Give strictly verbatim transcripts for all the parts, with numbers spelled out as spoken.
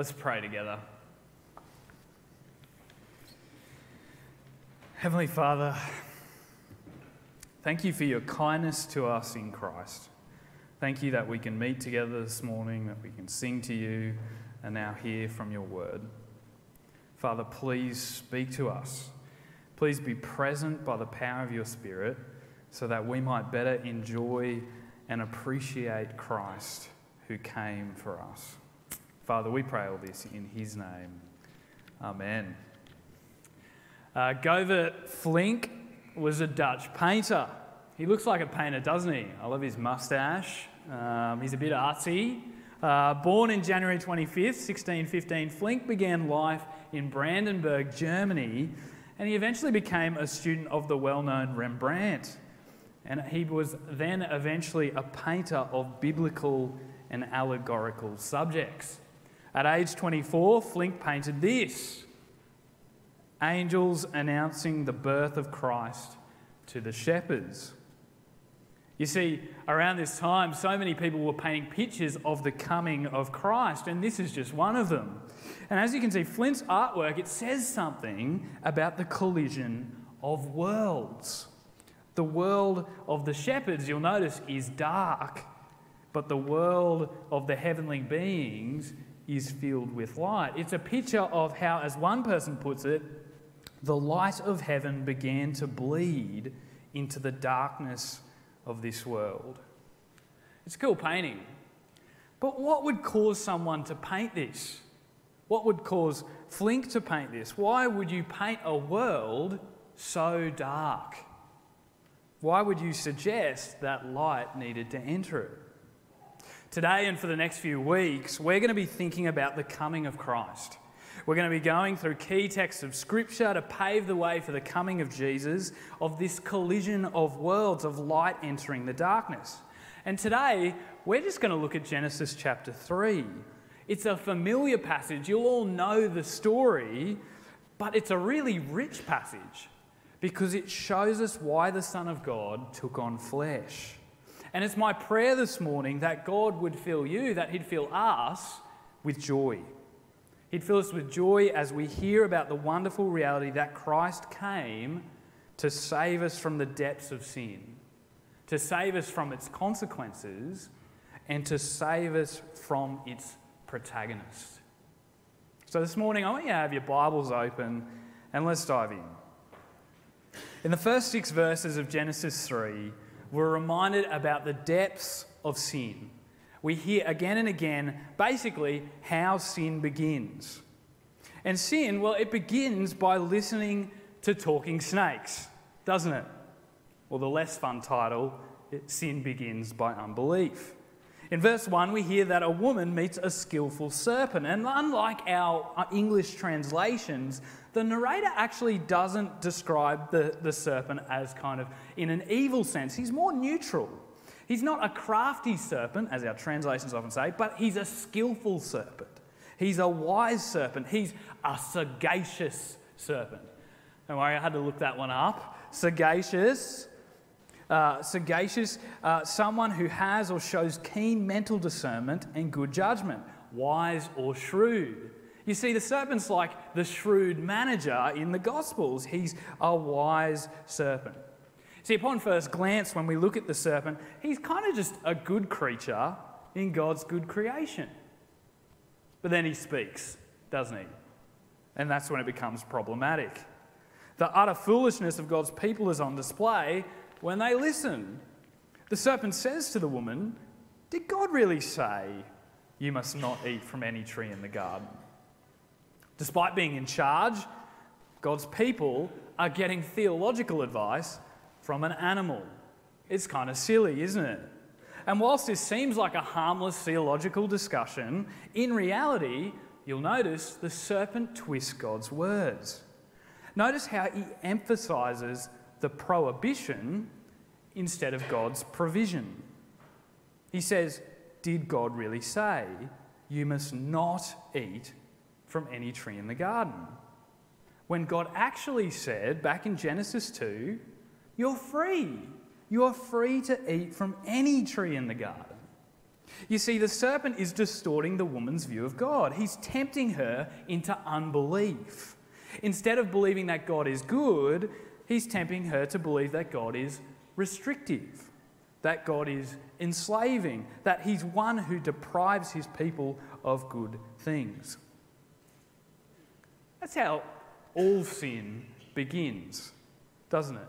Let's pray together. Heavenly Father, thank you for your kindness to us in Christ. Thank you that we can meet together this morning, that we can sing to you, and now hear from your word. Father, please speak to us. Please be present by the power of your Spirit so that we might better enjoy and appreciate Christ who came for us. Father, we pray all this in his name. Amen. Uh, Govaert Flinck was a Dutch painter. He looks like a painter, doesn't he? I love his moustache. Um, he's a bit artsy. Uh, born in January twenty-fifth, sixteen fifteen, Flinck began life in Brandenburg, Germany, and he eventually became a student of the well-known Rembrandt. And he was then eventually a painter of biblical and allegorical subjects. At age twenty-four, Flinck painted this: angels announcing the birth of Christ to the shepherds. You see, around this time, so many people were painting pictures of the coming of Christ, and this is just one of them. And as you can see, Flinck's artwork, it says something about the collision of worlds. The world of the shepherds, you'll notice, is dark, but the world of the heavenly beings is filled with light. It's a picture of how, as one person puts it, the light of heaven began to bleed into the darkness of this world. It's a cool painting. But what would cause someone to paint this? What would cause Flinck to paint this? Why would you paint a world so dark? Why would you suggest that light needed to enter it? Today and for the next few weeks, we're going to be thinking about the coming of Christ. We're going to be going through key texts of Scripture to pave the way for the coming of Jesus, of this collision of worlds, of light entering the darkness. And today, we're just going to look at Genesis chapter three. It's a familiar passage. You'll all know the story, but it's a really rich passage because it shows us why the Son of God took on flesh. And it's my prayer this morning that God would fill you, that he'd fill us with joy. He'd fill us with joy as we hear about the wonderful reality that Christ came to save us from the depths of sin, to save us from its consequences, and to save us from its protagonist. So this morning, I want you to have your Bibles open, and let's dive in. In the first six verses of Genesis three, we're reminded about the depths of sin. We hear again and again, basically, how sin begins. And sin, well, it begins by listening to talking snakes, doesn't it? Well, the less fun title, Sin Begins by Unbelief. In verse one, we hear that a woman meets a skillful serpent. And unlike our English translations, the narrator actually doesn't describe the, the serpent as kind of in an evil sense. He's more neutral. He's not a crafty serpent, as our translations often say, but he's a skillful serpent. He's a wise serpent. He's a sagacious serpent. Don't worry, I had to look that one up. Sagacious. Uh, sagacious, uh, someone who has or shows keen mental discernment and good judgment. Wise or shrewd. You see, the serpent's like the shrewd manager in the Gospels. He's a wise serpent. See, upon first glance, when we look at the serpent, he's kind of just a good creature in God's good creation. But then he speaks, doesn't he? And that's when it becomes problematic. The utter foolishness of God's people is on display when they listen. The serpent says to the woman, "Did God really say you must not eat from any tree in the garden?" Despite being in charge, God's people are getting theological advice from an animal. It's kind of silly, isn't it? And whilst this seems like a harmless theological discussion, in reality, you'll notice the serpent twists God's words. Notice how he emphasises the prohibition instead of God's provision. He says, "Did God really say you must not eat from any tree in the garden?" When God actually said, back in Genesis two, "You're free. You are free to eat from any tree in the garden." You see, the serpent is distorting the woman's view of God. He's tempting her into unbelief. Instead of believing that God is good, he's tempting her to believe that God is restrictive, that God is enslaving, that he's one who deprives his people of good things. That's how all sin begins, doesn't it?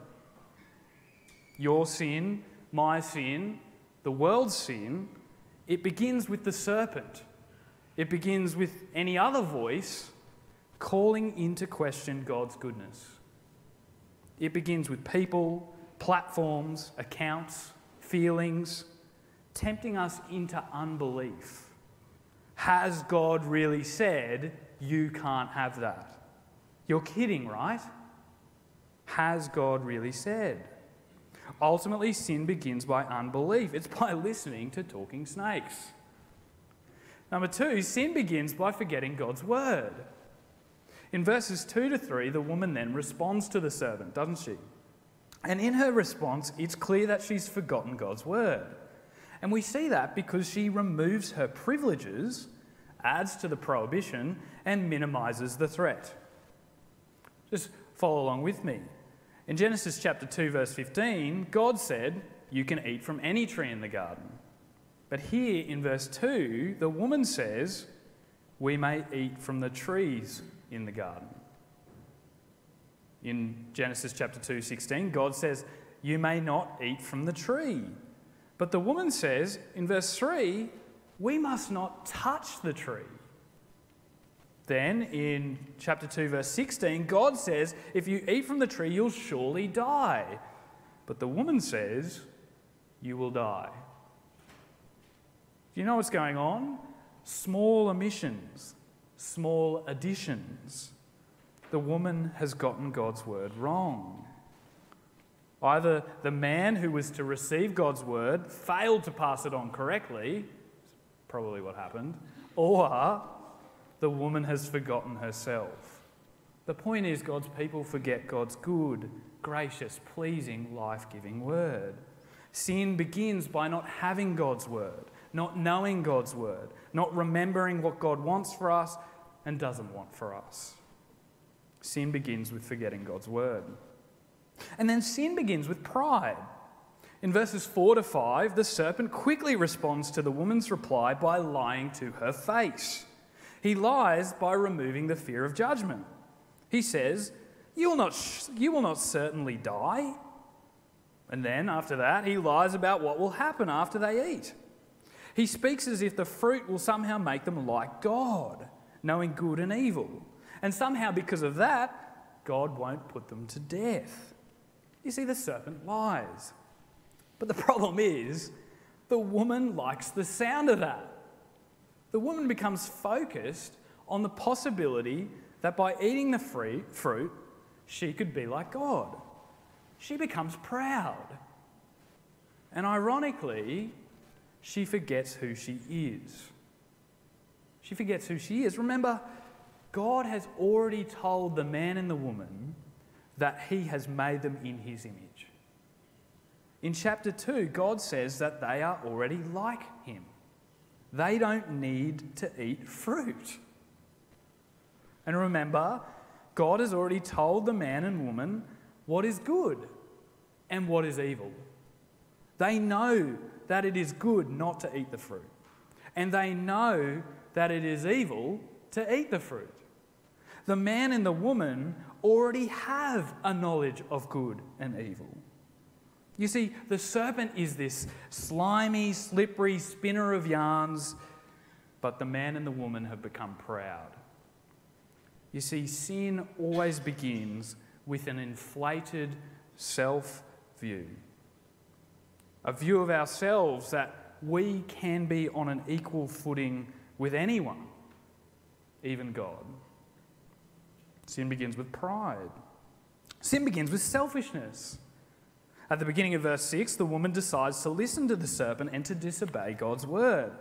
Your sin, my sin, the world's sin, it begins with the serpent. It begins with any other voice calling into question God's goodness. It begins with people, platforms, accounts, feelings, tempting us into unbelief. Has God really said, you can't have that? You're kidding, right? Has God really said? Ultimately, sin begins by unbelief. It's by listening to talking snakes. Number two, sin begins by forgetting God's word. In verses two to three, the woman then responds to the serpent, doesn't she? And in her response, it's clear that she's forgotten God's word. And we see that because she removes her privileges, adds to the prohibition, and minimises the threat. Just follow along with me. In Genesis chapter two, verse fifteen, God said, you can eat from any tree in the garden. But here in verse two, the woman says, we may eat from the trees in the garden. In Genesis chapter two, sixteen, God says, you may not eat from the tree. But the woman says in verse three, we must not touch the tree. Then in chapter two, verse sixteen, God says, if you eat from the tree, you'll surely die. But the woman says, you will die. Do you know what's going on? Small omissions, small additions. The woman has gotten God's word wrong. Either the man who was to receive God's word failed to pass it on correctly, probably what happened, or the woman has forgotten herself. The point is, God's people forget God's good, gracious, pleasing, life-giving word. Sin begins by not having God's word, not knowing God's word, not remembering what God wants for us and doesn't want for us. Sin begins with forgetting God's word. And then sin begins with pride. In verses four to five, the serpent quickly responds to the woman's reply by lying to her face. He lies by removing the fear of judgment. He says, you will not, sh you will not certainly die. And then after that, he lies about what will happen after they eat. He speaks as if the fruit will somehow make them like God, knowing good and evil. And somehow because of that, God won't put them to death. You see, the serpent lies. But the problem is, the woman likes the sound of that. The woman becomes focused on the possibility that by eating the free fruit, she could be like God. She becomes proud. And ironically, she forgets who she is. She forgets who she is. Remember, God has already told the man and the woman that he has made them in his image. In chapter two, God says that they are already like him. They don't need to eat fruit. And remember, God has already told the man and woman what is good and what is evil. They know that it is good not to eat the fruit, and they know that it is evil to eat the fruit. The man and the woman already have a knowledge of good and evil. You see, the serpent is this slimy, slippery spinner of yarns, but the man and the woman have become proud. You see, sin always begins with an inflated self-view, a view of ourselves that we can be on an equal footing with anyone, even God. Sin begins with pride. Sin begins with selfishness. At the beginning of verse six, the woman decides to listen to the serpent and to disobey God's word.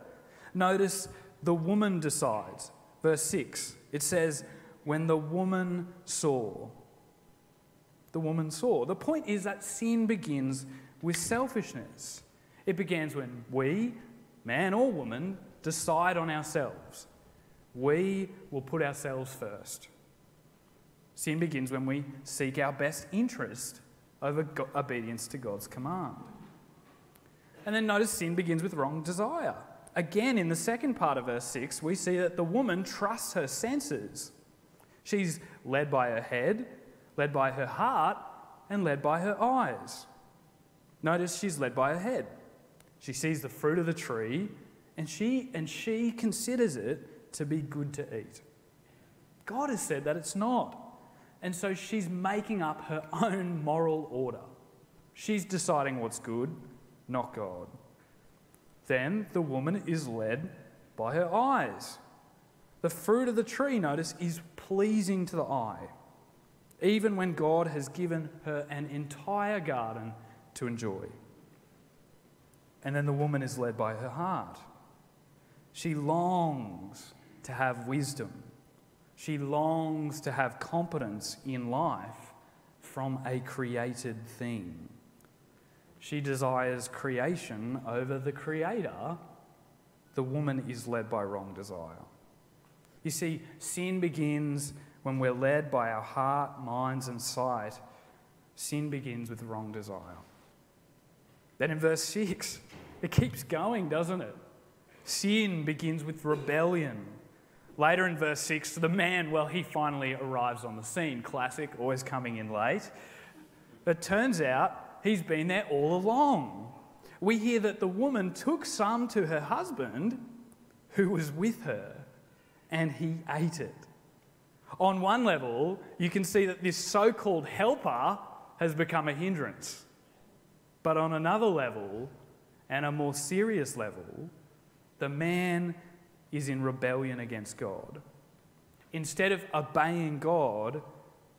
Notice the woman decides. Verse six, it says, when the woman saw. The woman saw. The point is that sin begins with selfishness. It begins when we, man or woman, decide on ourselves. We will put ourselves first. Sin begins when we seek our best interest over go- obedience to God's command. And then notice sin begins with wrong desire. Again, in the second part of verse six, we see that the woman trusts her senses. She's led by her head, led by her heart, and led by her eyes. Notice she's led by her head. She sees the fruit of the tree, and she and she considers it to be good to eat. God has said that it's not. And so she's making up her own moral order. She's deciding what's good, not God. Then the woman is led by her eyes. The fruit of the tree, notice, is pleasing to the eye, even when God has given her an entire garden to enjoy. And then the woman is led by her heart. She longs to have wisdom. She longs to have competence in life from a created thing. She desires creation over the Creator. The woman is led by wrong desire. You see, sin begins when we're led by our heart, minds, and sight. Sin begins with wrong desire. Then in verse six, it keeps going, doesn't it? Sin begins with rebellion. Later in verse six, the man, well, he finally arrives on the scene. Classic, always coming in late. It turns out he's been there all along. We hear that the woman took some to her husband who was with her, and he ate it. On one level, you can see that this so-called helper has become a hindrance. But on another level, and a more serious level, the man is in rebellion against God. Instead of obeying God,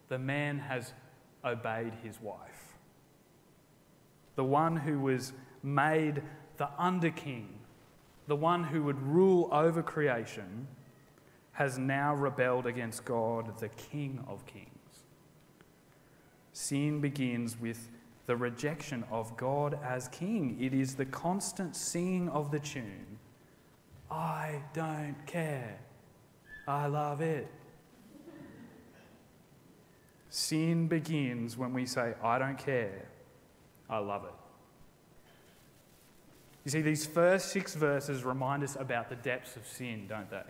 the man has obeyed his wife. The one who was made the underking, the one who would rule over creation, has now rebelled against God, the King of Kings. Sin begins with the rejection of God as King. It is the constant singing of the tune, I don't care, I love it. Sin begins when we say, I don't care, I love it. You see, these first six verses remind us about the depths of sin, don't they?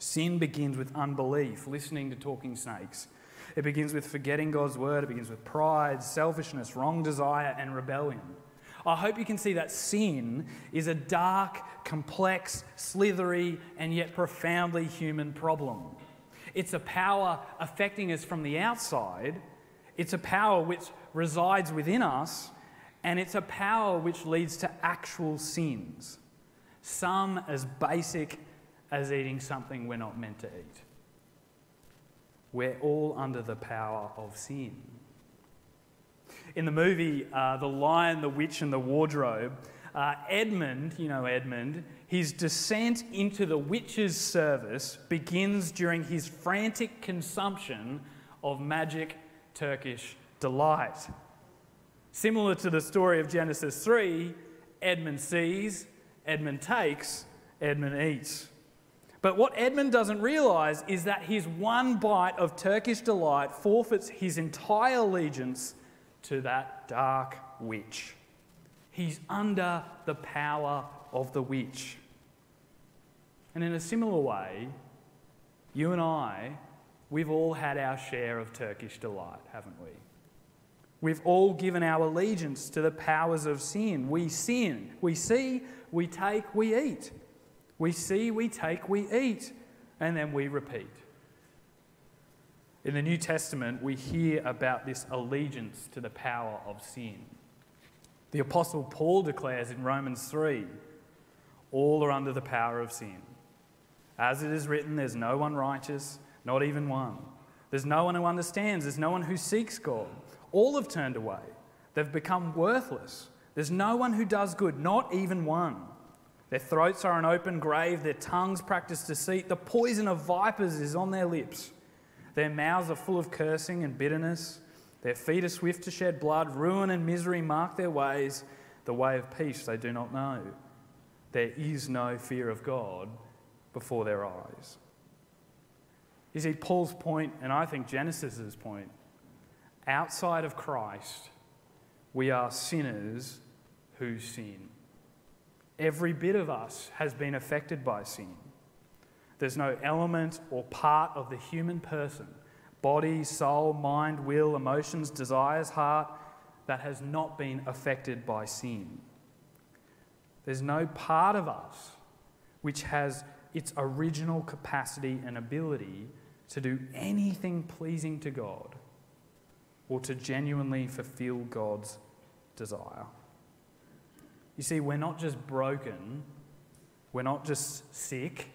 Sin begins with unbelief, listening to talking snakes. It begins with forgetting God's word. It begins with pride, selfishness, wrong desire, and rebellion. I hope you can see that sin is a dark, complex, slithery, and yet profoundly human problem. It's a power affecting us from the outside. It's a power which resides within us, and it's a power which leads to actual sins, some as basic as eating something we're not meant to eat. We're all under the power of sin. In the movie, uh, The Lion, the Witch, and the Wardrobe, uh, Edmund, you know Edmund, his descent into the witch's service begins during his frantic consumption of magic Turkish delight. Similar to the story of Genesis three, Edmund sees, Edmund takes, Edmund eats. But what Edmund doesn't realise is that his one bite of Turkish delight forfeits his entire allegiance to that dark witch. He's under the power of the witch. And in a similar way, you and I, we've all had our share of Turkish delight, haven't we? We've all given our allegiance to the powers of sin. We sin, we see, we take, we eat. We see, we take, we eat, and then we repeat. In the New Testament, we hear about this allegiance to the power of sin. The Apostle Paul declares in Romans three, all are under the power of sin. As it is written, there's no one righteous, not even one. There's no one who understands, there's no one who seeks God. All have turned away, they've become worthless. There's no one who does good, not even one. Their throats are an open grave, their tongues practice deceit, the poison of vipers is on their lips. Their mouths are full of cursing and bitterness, their feet are swift to shed blood, ruin and misery mark their ways, the way of peace they do not know. There is no fear of God before their eyes. You see, Paul's point, and I think Genesis's point, outside of Christ, we are sinners who sin. Every bit of us has been affected by sin. There's no element or part of the human person, body, soul, mind, will, emotions, desires, heart, that has not been affected by sin. There's no part of us which has its original capacity and ability to do anything pleasing to God or to genuinely fulfill God's desire. You see, we're not just broken, we're not just sick,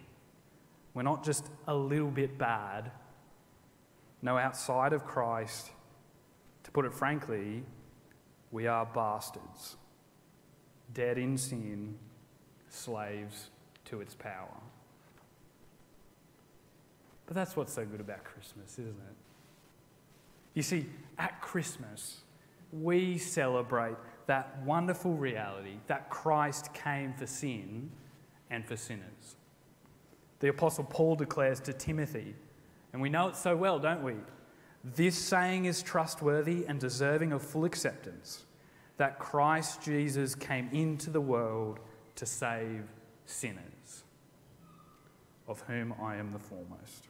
we're not just a little bit bad. No, outside of Christ, to put it frankly, we are bastards, dead in sin, slaves to its power. But that's what's so good about Christmas, isn't it? You see, at Christmas, we celebrate that wonderful reality that Christ came for sin and for sinners. The Apostle Paul declares to Timothy, and we know it so well, don't we? This saying is trustworthy and deserving of full acceptance, that Christ Jesus came into the world to save sinners, of whom I am the foremost.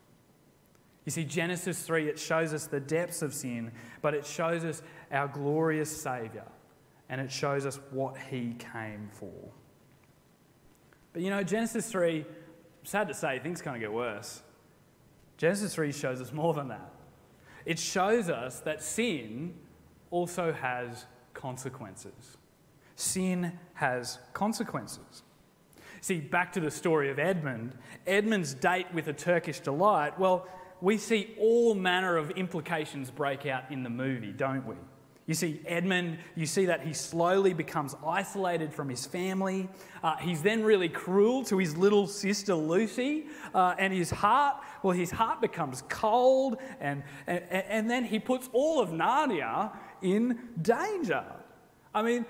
You see, Genesis three, it shows us the depths of sin, but it shows us our glorious Saviour, and it shows us what he came for. But you know, Genesis three, sad to say, things kind of get worse. Genesis three shows us more than that. It shows us that sin also has consequences. Sin has consequences. See, back to the story of Edmund, Edmund's date with a Turkish delight, well, we see all manner of implications break out in the movie, don't we? You see Edmund, you see that he slowly becomes isolated from his family. Uh, he's then really cruel to his little sister Lucy, uh, and his heart, well, his heart becomes cold, and, and, and then he puts all of Narnia in danger. I mean,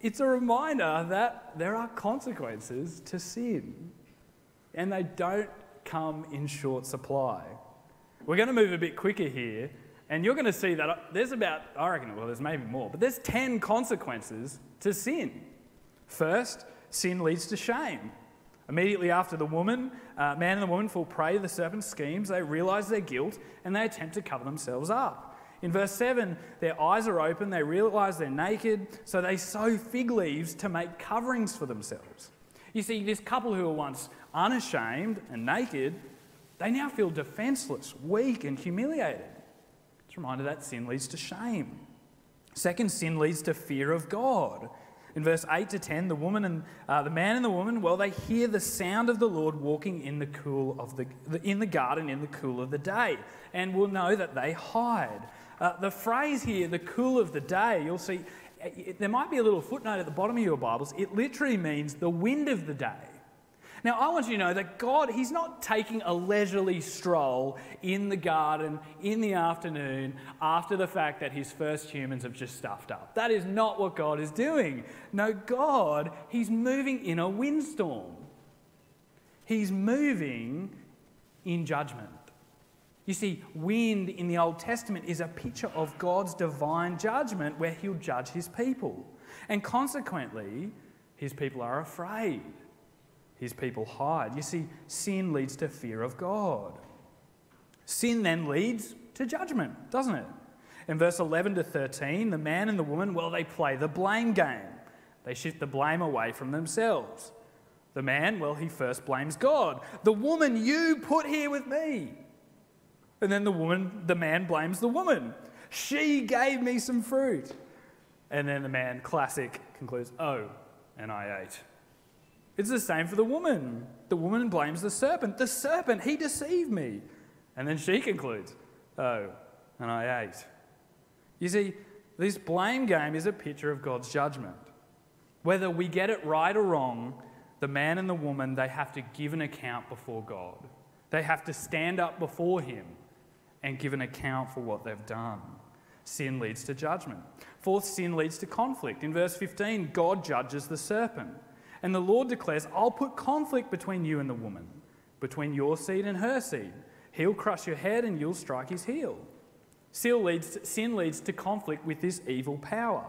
it's a reminder that there are consequences to sin, and they don't come in short supply. We're going to move a bit quicker here, and you're going to see that there's about, I reckon, well, there's maybe more, but there's ten consequences to sin. First, sin leads to shame. Immediately after the woman, uh, man and the woman fall prey to the serpent's schemes. They realise their guilt and they attempt to cover themselves up. In verse seven, their eyes are open, they realise they're naked, so they sew fig leaves to make coverings for themselves. You see, this couple who were once unashamed and naked, they now feel defenceless, weak and humiliated. Reminder that sin leads to shame. Second, sin leads to fear of God. In verse eight to ten, the woman and uh, the man and the woman, well, they hear the sound of the Lord walking in the cool of the, the in the garden in the cool of the day, and will know that they hide. Uh, the phrase here, the cool of the day, you'll see. It, there might be a little footnote at the bottom of your Bibles. It literally means the wind of the day. Now, I want you to know that God, he's not taking a leisurely stroll in the garden in the afternoon after the fact that his first humans have just stuffed up. That is not what God is doing. No, God, he's moving in a windstorm. He's moving in judgment. You see, wind in the Old Testament is a picture of God's divine judgment where he'll judge his people. And consequently, his people are afraid. His people hide. You see, sin leads to fear of God. Sin then leads to judgment, doesn't it? In verse eleven to thirteen, the man and the woman, well, they play the blame game. They shift the blame away from themselves. The man, well, he first blames God. The woman you put here with me. And then the woman, the man blames the woman. She gave me some fruit. And then the man, classic, concludes, oh, and I ate. It's the same for the woman. The woman blames the serpent. The serpent, he deceived me. And then she concludes, oh, and I ate. You see, this blame game is a picture of God's judgment. Whether we get it right or wrong, the man and the woman, they have to give an account before God. They have to stand up before him and give an account for what they've done. Sin leads to judgment. Fourth, sin leads to conflict. In verse fifteen, God judges the serpent. And the Lord declares, I'll put conflict between you and the woman, between your seed and her seed. He'll crush your head and you'll strike his heel. Sin leads to, sin leads to conflict with this evil power,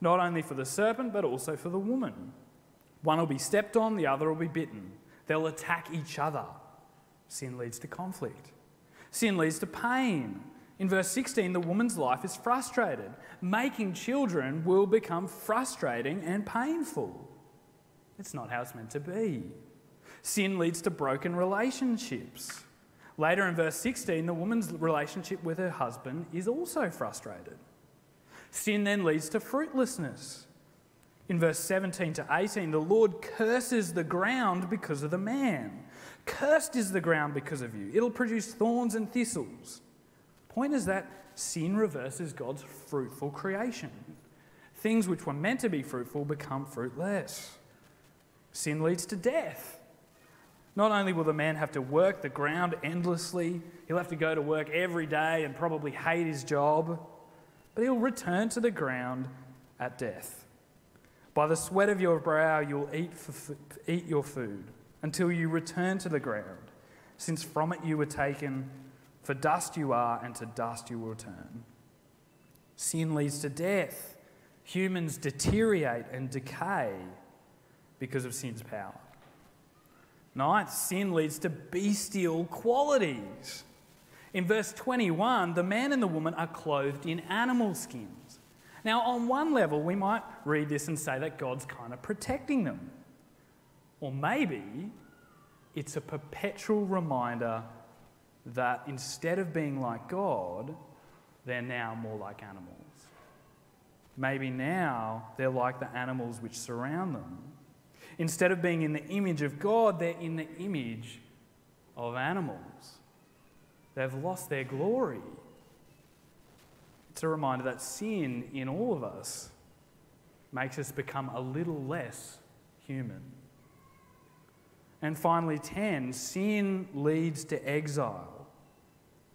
not only for the serpent but also for the woman. One will be stepped on, the other will be bitten. They'll attack each other. Sin leads to conflict. Sin leads to pain. In verse sixteen, the woman's life is frustrated. Making children will become frustrating and painful. It's not how it's meant to be. Sin leads to broken relationships. Later in verse sixteen, the woman's relationship with her husband is also frustrated. Sin then leads to fruitlessness. In verse seventeen to eighteen, the Lord curses the ground because of the man. Cursed is the ground because of you. It'll produce thorns and thistles. The point is that sin reverses God's fruitful creation. Things which were meant to be fruitful become fruitless. Sin leads to death. Not only will the man have to work the ground endlessly, he'll have to go to work every day and probably hate his job, but he'll return to the ground at death. By the sweat of your brow you'll eat, for, eat your food until you return to the ground, since from it you were taken, for dust you are and to dust you will return. Sin leads to death. Humans deteriorate and decay because of sin's power. Ninth, sin leads to bestial qualities. In verse twenty-one, the man and the woman are clothed in animal skins. Now, on one level, we might read this and say that God's kind of protecting them. Or maybe it's a perpetual reminder that instead of being like God, they're now more like animals. Maybe now they're like the animals which surround them. Instead of being in the image of God, they're in the image of animals. They've lost their glory. It's a reminder that sin in all of us makes us become a little less human. And finally, ten, sin leads to exile.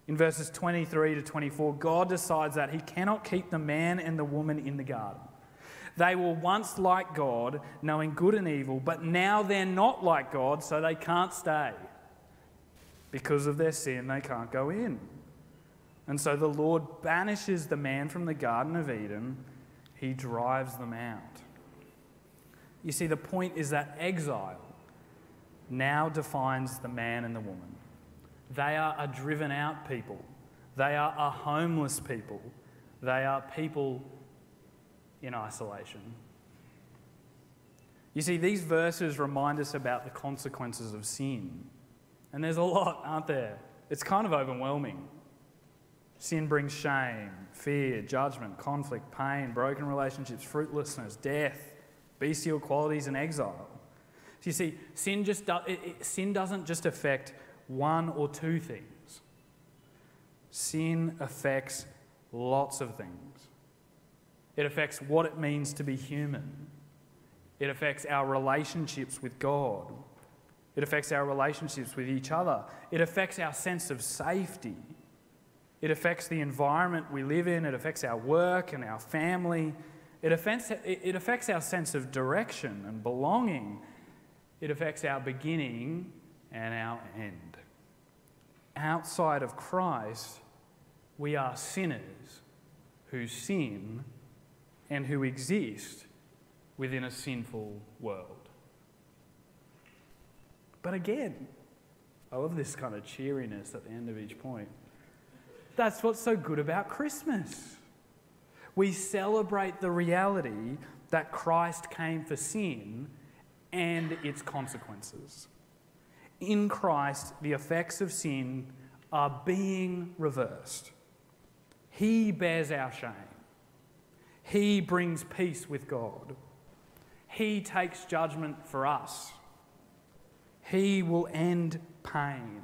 In verses twenty-three to twenty-four, God decides that he cannot keep the man and the woman in the garden. They were once like God, knowing good and evil, but now they're not like God, so they can't stay. Because of their sin, they can't go in. And so the Lord banishes the man from the Garden of Eden. He drives them out. You see, the point is that exile now defines the man and the woman. They are a driven out people. They are a homeless people. They are people in isolation. You see, these verses remind us about the consequences of sin. And there's a lot, aren't there? It's kind of overwhelming. Sin brings shame, fear, judgment, conflict, pain, broken relationships, fruitlessness, death, bestial qualities, and exile. So you see, sin, just do, it, it, sin doesn't just affect one or two things. Sin affects lots of things. It affects what it means to be human. It affects our relationships with God. It affects our relationships with each other. It affects our sense of safety. It affects the environment we live in. It affects our work and our family. It affects, it affects our sense of direction and belonging. It affects our beginning and our end. Outside of Christ, we are sinners who sin and who exist within a sinful world. But again, I love this kind of cheeriness at the end of each point. That's what's so good about Christmas. We celebrate the reality that Christ came for sin and its consequences. In Christ, the effects of sin are being reversed. He bears our shame. He brings peace with God. He takes judgment for us. He will end pain.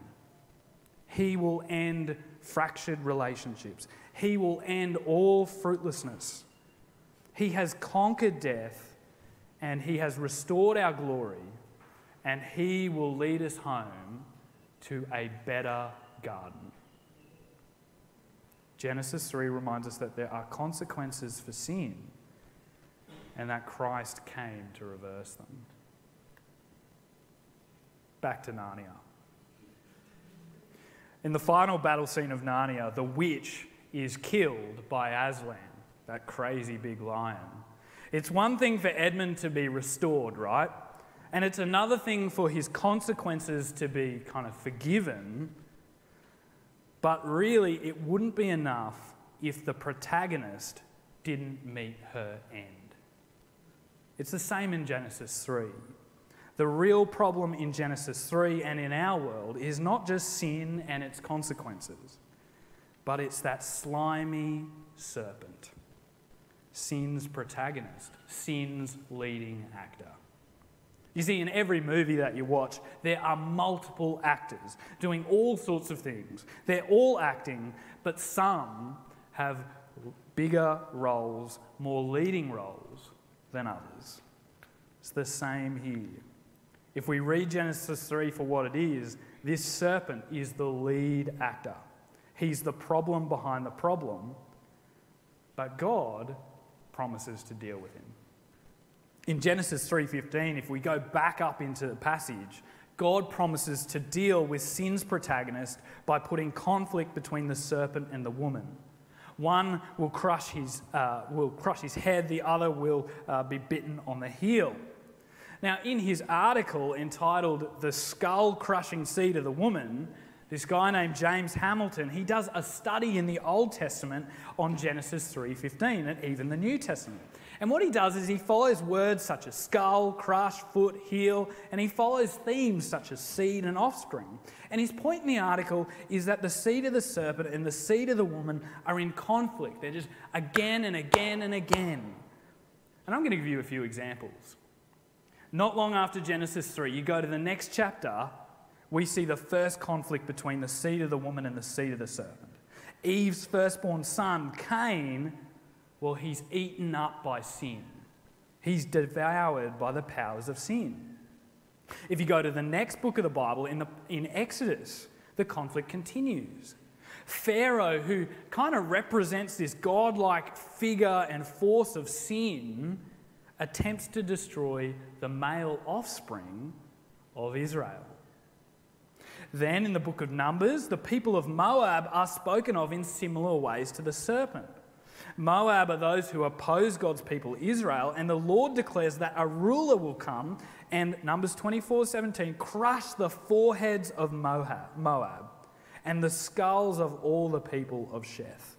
He will end fractured relationships. He will end all fruitlessness. He has conquered death, and he has restored our glory, and he will lead us home to a better garden. Genesis three reminds us that there are consequences for sin and that Christ came to reverse them. back to Narnia. In the final battle scene of Narnia, the witch is killed by Aslan, that crazy big lion. It's one thing for Edmund to be restored, right? And it's another thing for his consequences to be kind of forgiven. But really, it wouldn't be enough if the protagonist didn't meet her end. It's the same in Genesis three. The real problem in Genesis three and in our world is not just sin and its consequences, but it's that slimy serpent, sin's protagonist, sin's leading actor. You see, in every movie that you watch, there are multiple actors doing all sorts of things. They're all acting, but some have bigger roles, more leading roles than others. It's the same here. If we read Genesis three for what it is, this serpent is the lead actor. He's the problem behind the problem, but God promises to deal with him. In Genesis three fifteen, if we go back up into the passage, God promises to deal with sin's protagonist by putting conflict between the serpent and the woman. One will crush his, uh, will crush his head, the other will uh, be bitten on the heel. Now, in his article entitled The Skull-Crushing Seed of the Woman, this guy named James Hamilton, he does a study in the Old Testament on Genesis three fifteen and even the New Testament. And what he does is he follows words such as skull, crush, foot, heel, and he follows themes such as seed and offspring. And his point in the article is that the seed of the serpent and the seed of the woman are in conflict. They're just again and again and again. And I'm going to give you a few examples. Not long after Genesis three, you go to the next chapter, we see the first conflict between the seed of the woman and the seed of the serpent. Eve's firstborn son, Cain, well, he's eaten up by sin. He's devoured by the powers of sin. If you go to the next book of the Bible, in, the, in Exodus, the conflict continues. Pharaoh, who kind of represents this godlike figure and force of sin, attempts to destroy the male offspring of Israel. Then in the book of Numbers, the people of Moab are spoken of in similar ways to the serpent. Moab are those who oppose God's people, Israel, and the Lord declares that a ruler will come and, Numbers twenty-four seventeen, crush the foreheads of Moab and the skulls of all the people of Sheth.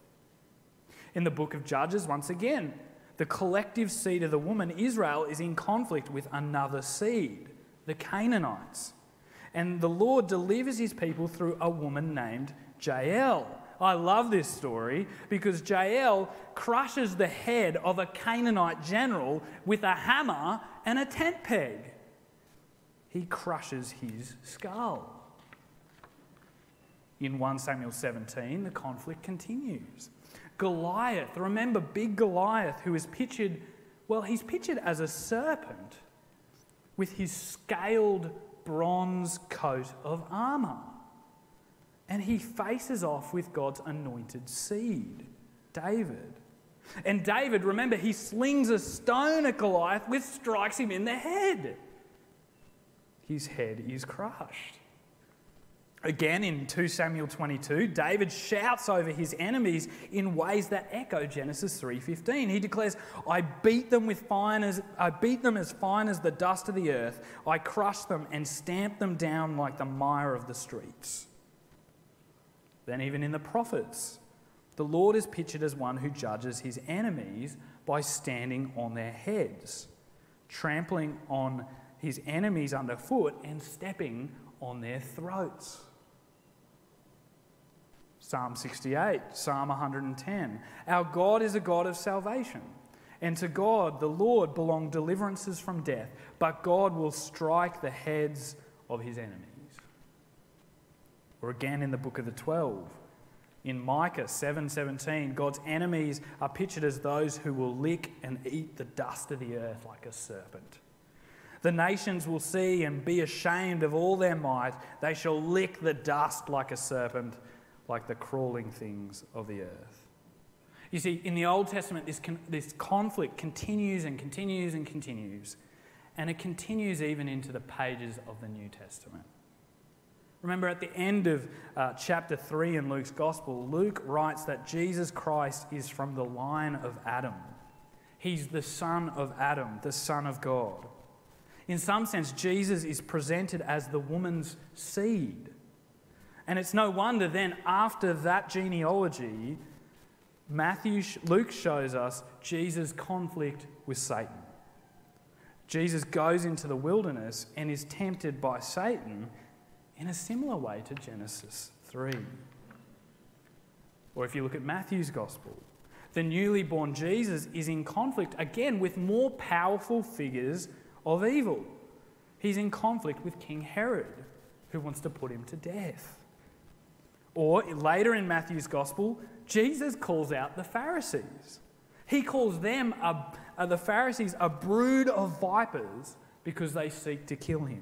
In the book of Judges, once again, the collective seed of the woman, Israel, is in conflict with another seed, the Canaanites. And the Lord delivers his people through a woman named Jael. I love this story because Jael crushes the head of a Canaanite general with a hammer and a tent peg. He crushes his skull. In First Samuel seventeen, the conflict continues. Goliath, remember big Goliath, who is pictured, well, he's pictured as a serpent with his scaled bronze coat of armour. And he faces off with God's anointed seed, David. And David, remember, he slings a stone at Goliath, which strikes him in the head. His head is crushed. Again, in Second Samuel twenty-two, David shouts over his enemies in ways that echo Genesis three fifteen. He declares, I beat them with fine as I beat them as fine as the dust of the earth. I crushed them and stamped them down like the mire of the streets. Then even in the prophets, the Lord is pictured as one who judges his enemies by standing on their heads, trampling on his enemies underfoot and stepping on their throats. Psalm sixty-eight, Psalm one hundred ten. Our God is a God of salvation, and to God, the Lord, belong deliverances from death, but God will strike the heads of his enemies. Or again in the book of the Twelve, in Micah seven seventeen, God's enemies are pictured as those who will lick and eat the dust of the earth like a serpent. The nations will see and be ashamed of all their might. They shall lick the dust like a serpent, like the crawling things of the earth. You see, in the Old Testament, this, con this conflict continues and continues and continues, and it continues even into the pages of the New Testament. Remember, at the end of uh, chapter three in Luke's Gospel, Luke writes that Jesus Christ is from the line of Adam. He's the son of Adam, the son of God. In some sense, Jesus is presented as the woman's seed. And it's no wonder then, after that genealogy, Matthew, Luke shows us Jesus' conflict with Satan. Jesus goes into the wilderness and is tempted by Satan in a similar way to Genesis three. Or if you look at Matthew's Gospel, the newly born Jesus is in conflict again with more powerful figures of evil. He's in conflict with King Herod, who wants to put him to death. Or later in Matthew's Gospel, Jesus calls out the Pharisees. He calls them, a, uh, the Pharisees, a brood of vipers because they seek to kill him.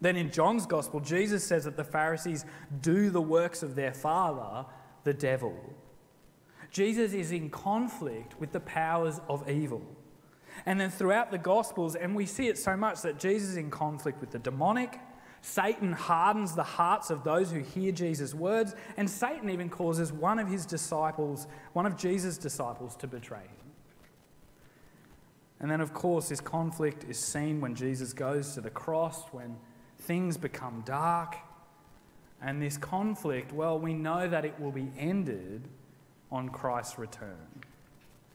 Then in John's Gospel, Jesus says that the Pharisees do the works of their father, the devil. Jesus is in conflict with the powers of evil. And then throughout the Gospels, and we see it so much, that Jesus is in conflict with the demonic. Satan hardens the hearts of those who hear Jesus' words, and Satan even causes one of his disciples, one of Jesus' disciples, to betray him. And then, of course, this conflict is seen when Jesus goes to the cross, when things become dark. And this conflict, well, we know that it will be ended on Christ's return.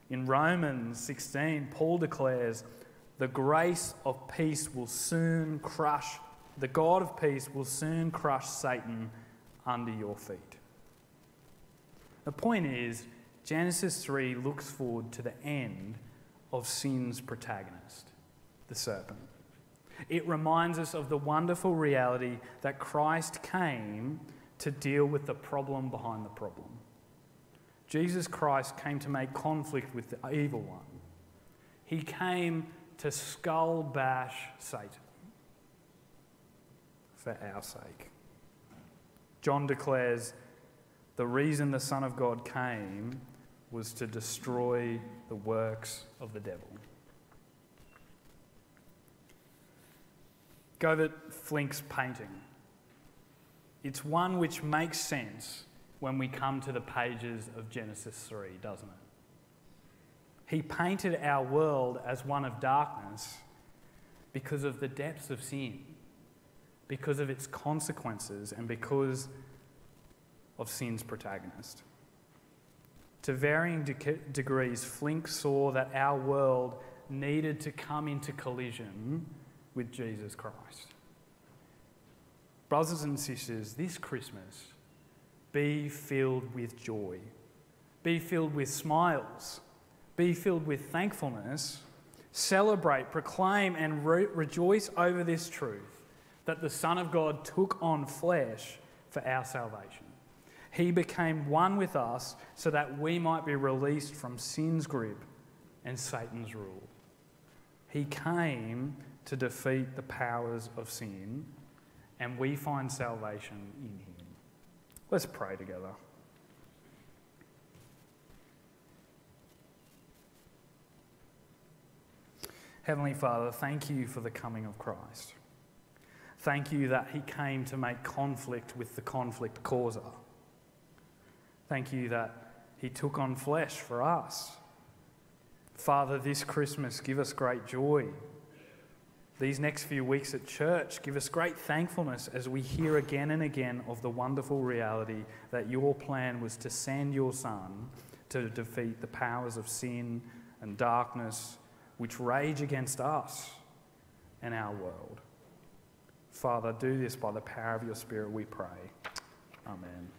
In Romans sixteen, Paul declares, "The grace of peace will soon crush, the God of peace will soon crush Satan under your feet." The point is, Genesis three looks forward to the end of sin's protagonist, the serpent. It reminds us of the wonderful reality that Christ came to deal with the problem behind the problem. Jesus Christ came to make conflict with the evil one. He came to skull bash Satan for our sake. John declares, "The reason the Son of God came was to destroy the works of the devil." Govaert Flinck's painting. It's one which makes sense when we come to the pages of Genesis three, doesn't it? He painted our world as one of darkness because of the depths of sin, because of its consequences, and because of sin's protagonist. To varying de- degrees, Flinck saw that our world needed to come into collision with Jesus Christ. Brothers and sisters, this Christmas, be filled with joy. Be filled with smiles. Be filled with thankfulness. Celebrate, proclaim, and re- rejoice over this truth that the Son of God took on flesh for our salvation. He became one with us so that we might be released from sin's grip and Satan's rule. He came to defeat the powers of sin, and we find salvation in him. Let's pray together. Heavenly Father, thank you for the coming of Christ. Thank you that he came to make conflict with the conflict causer. Thank you that he took on flesh for us. Father, this Christmas, give us great joy. These next few weeks at church, give us great thankfulness as we hear again and again of the wonderful reality that your plan was to send your Son to defeat the powers of sin and darkness which rage against us and our world. Father, do this by the power of your Spirit, we pray. Amen.